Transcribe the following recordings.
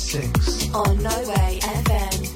6 on No Way FM.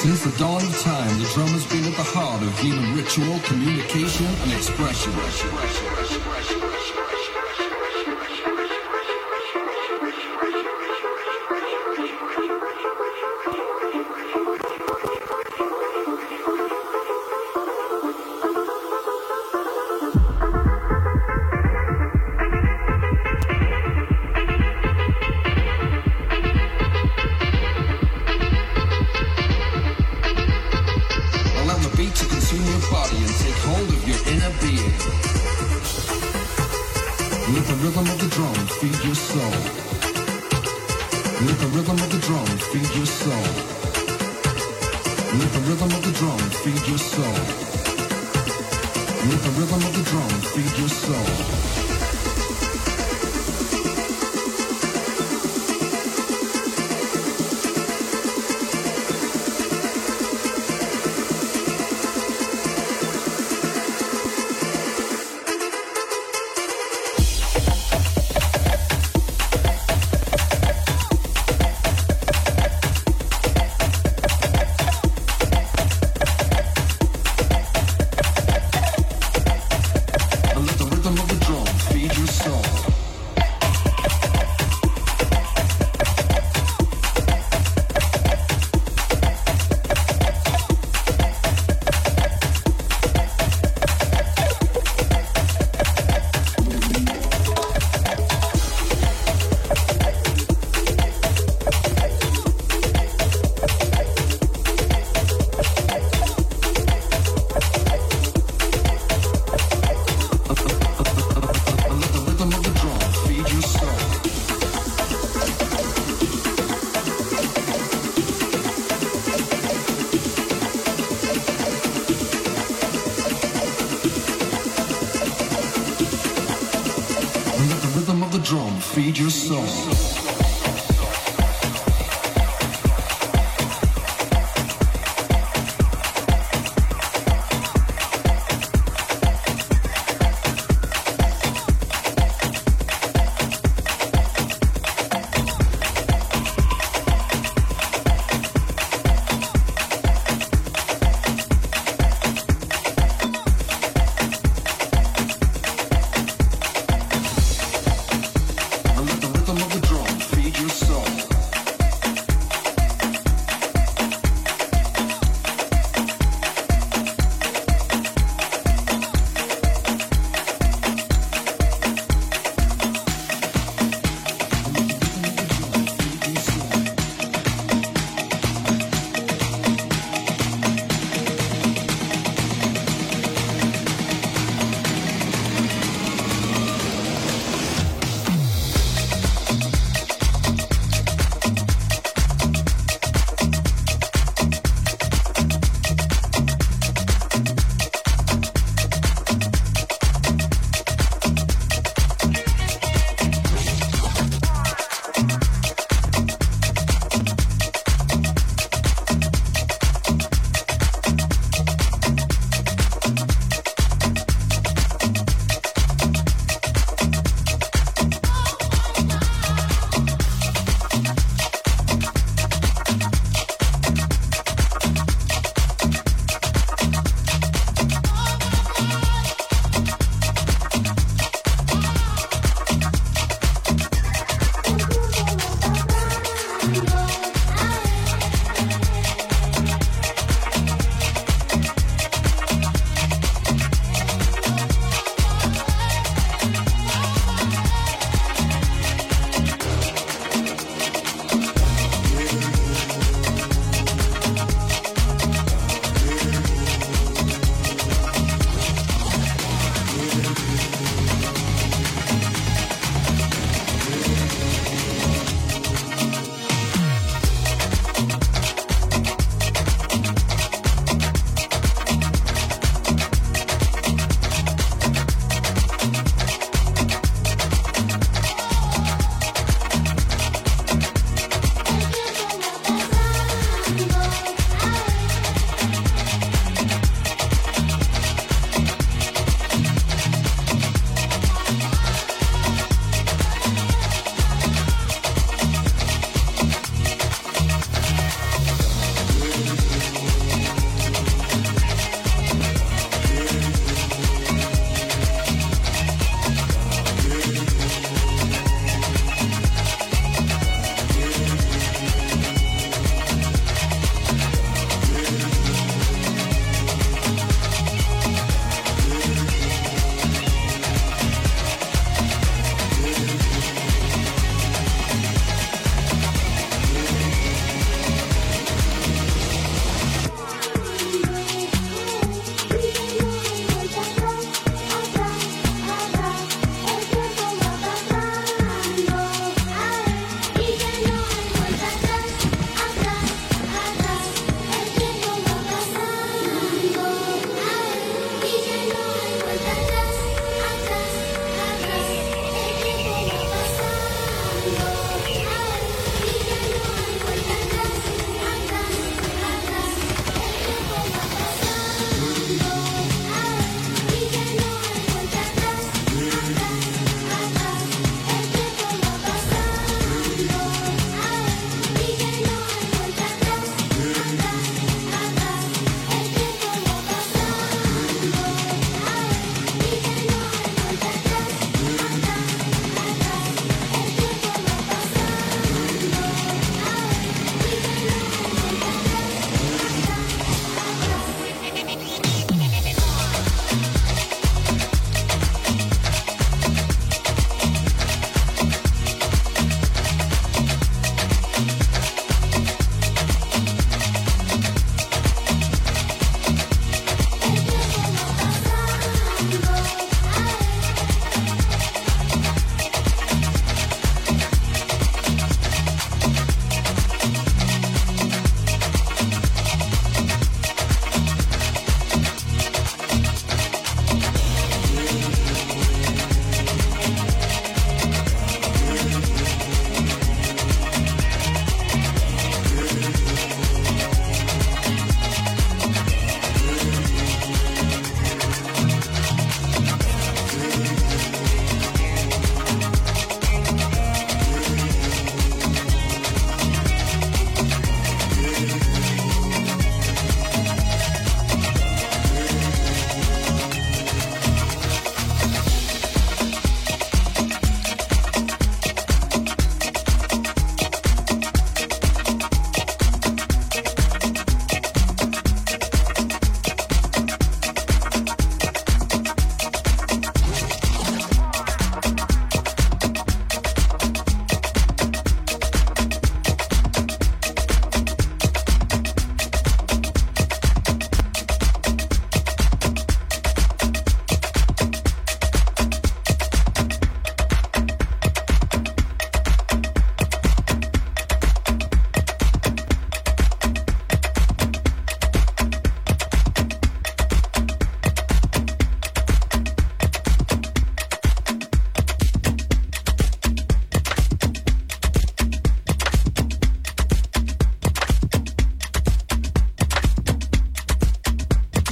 Since the dawn of time, the drum has been at the heart of human ritual, communication, and expression. Feed your soul. Of the drum.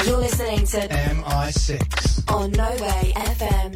You're listening to MI6 on No Way FM.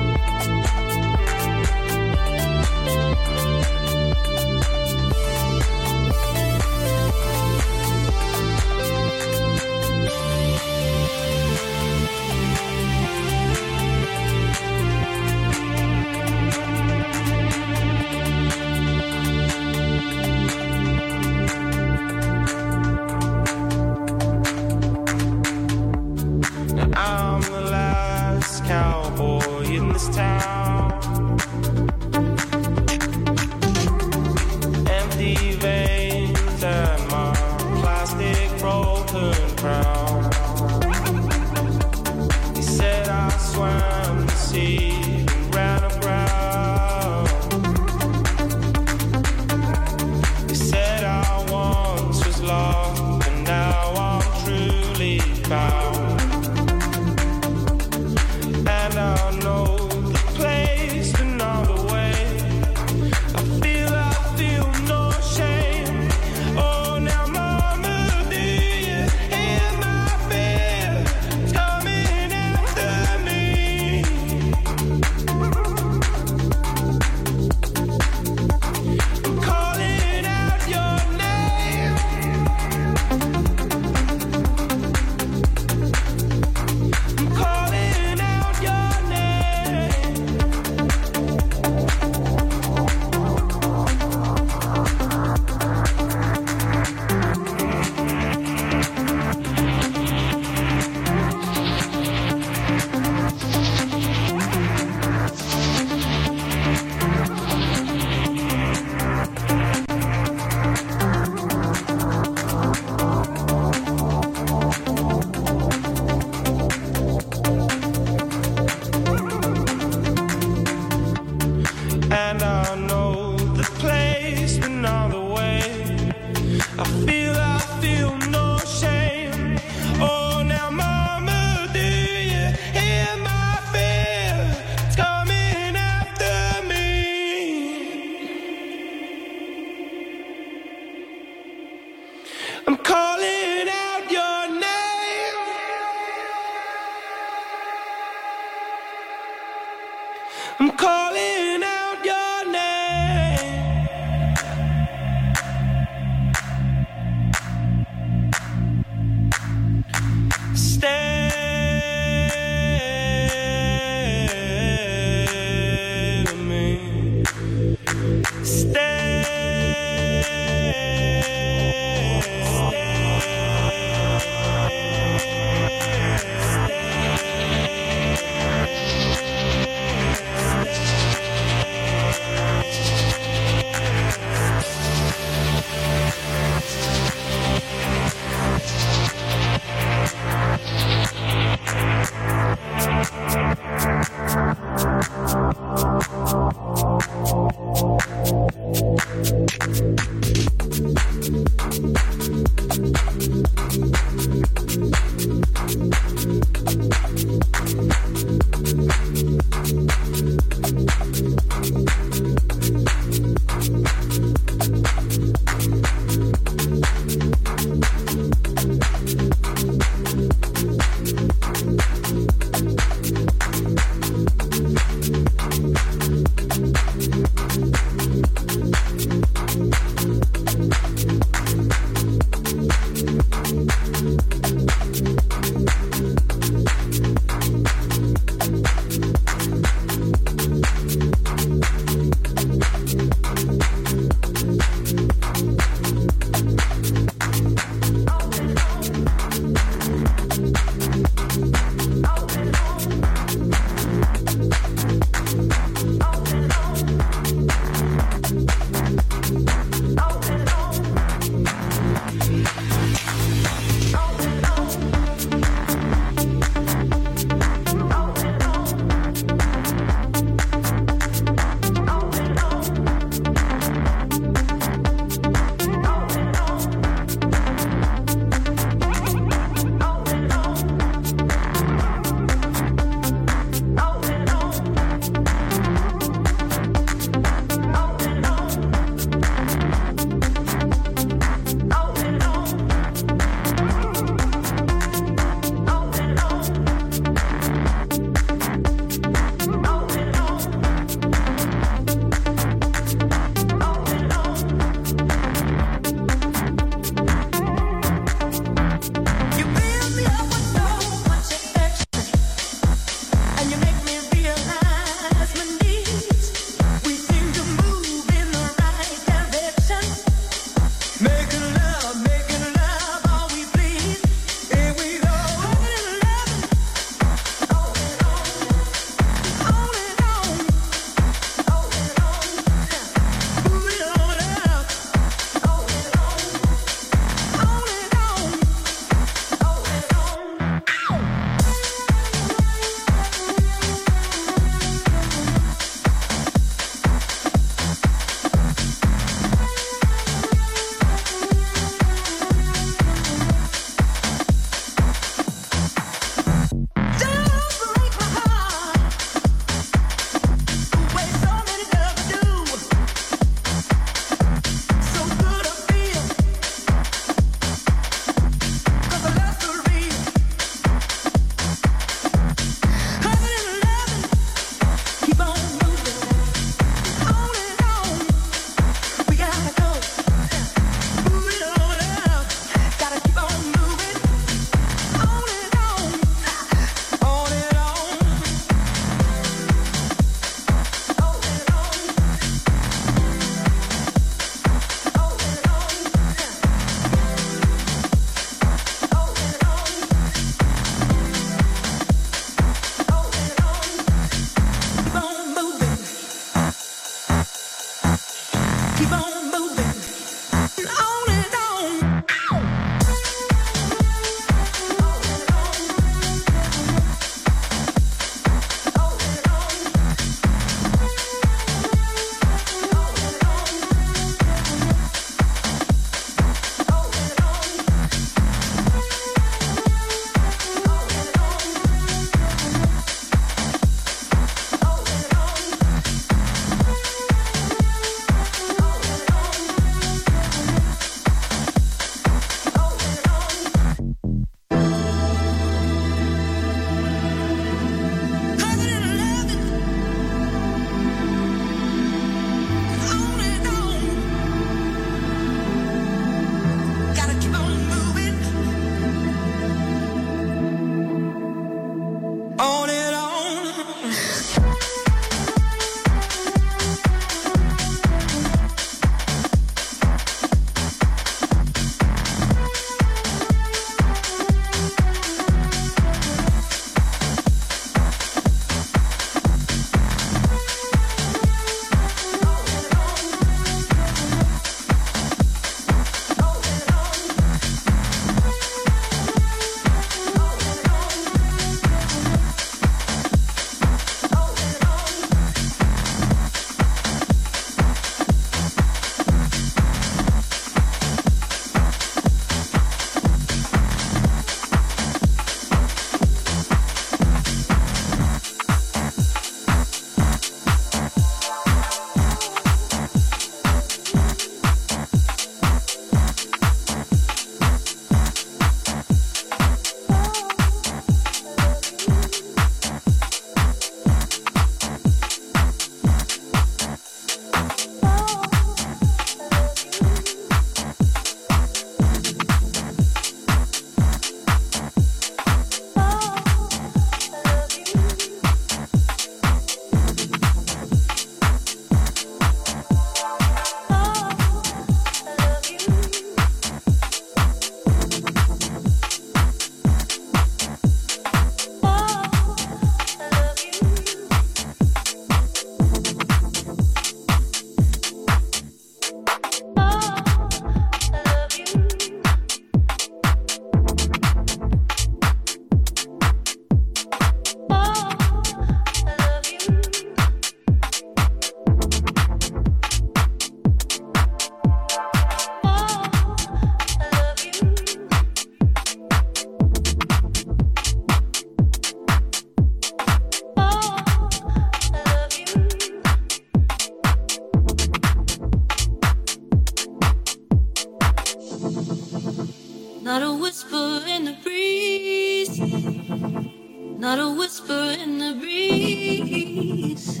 Not a whisper in the breeze, not a whisper in the breeze,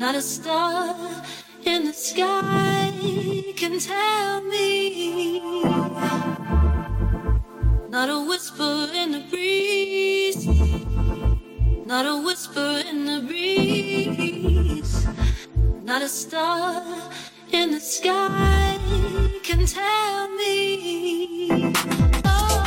not a star in the sky can tell me. Not a whisper in the breeze, not a whisper in the breeze, not a star in the sky can tell me. Oh,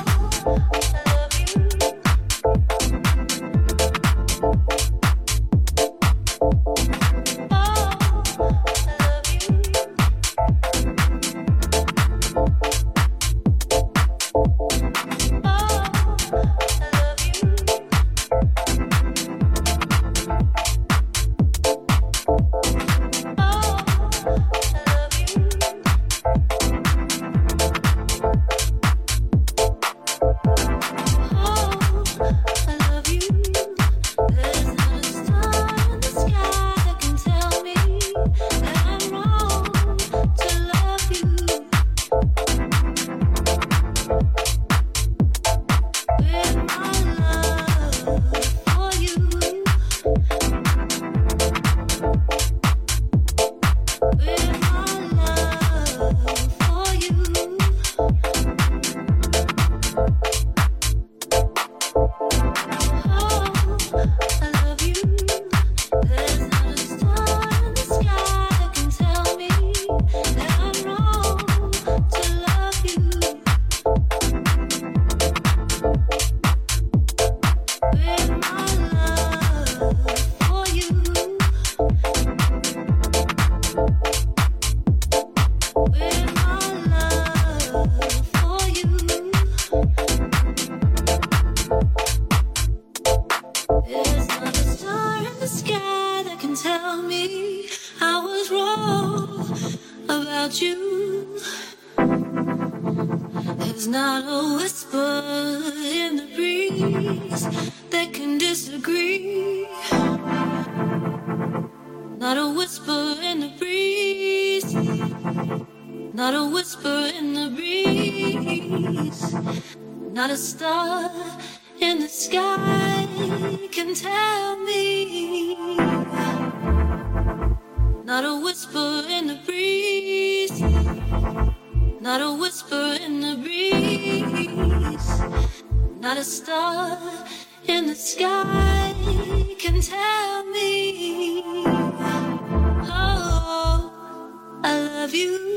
I love you.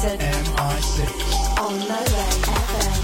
Music MI6 on Motorway FM.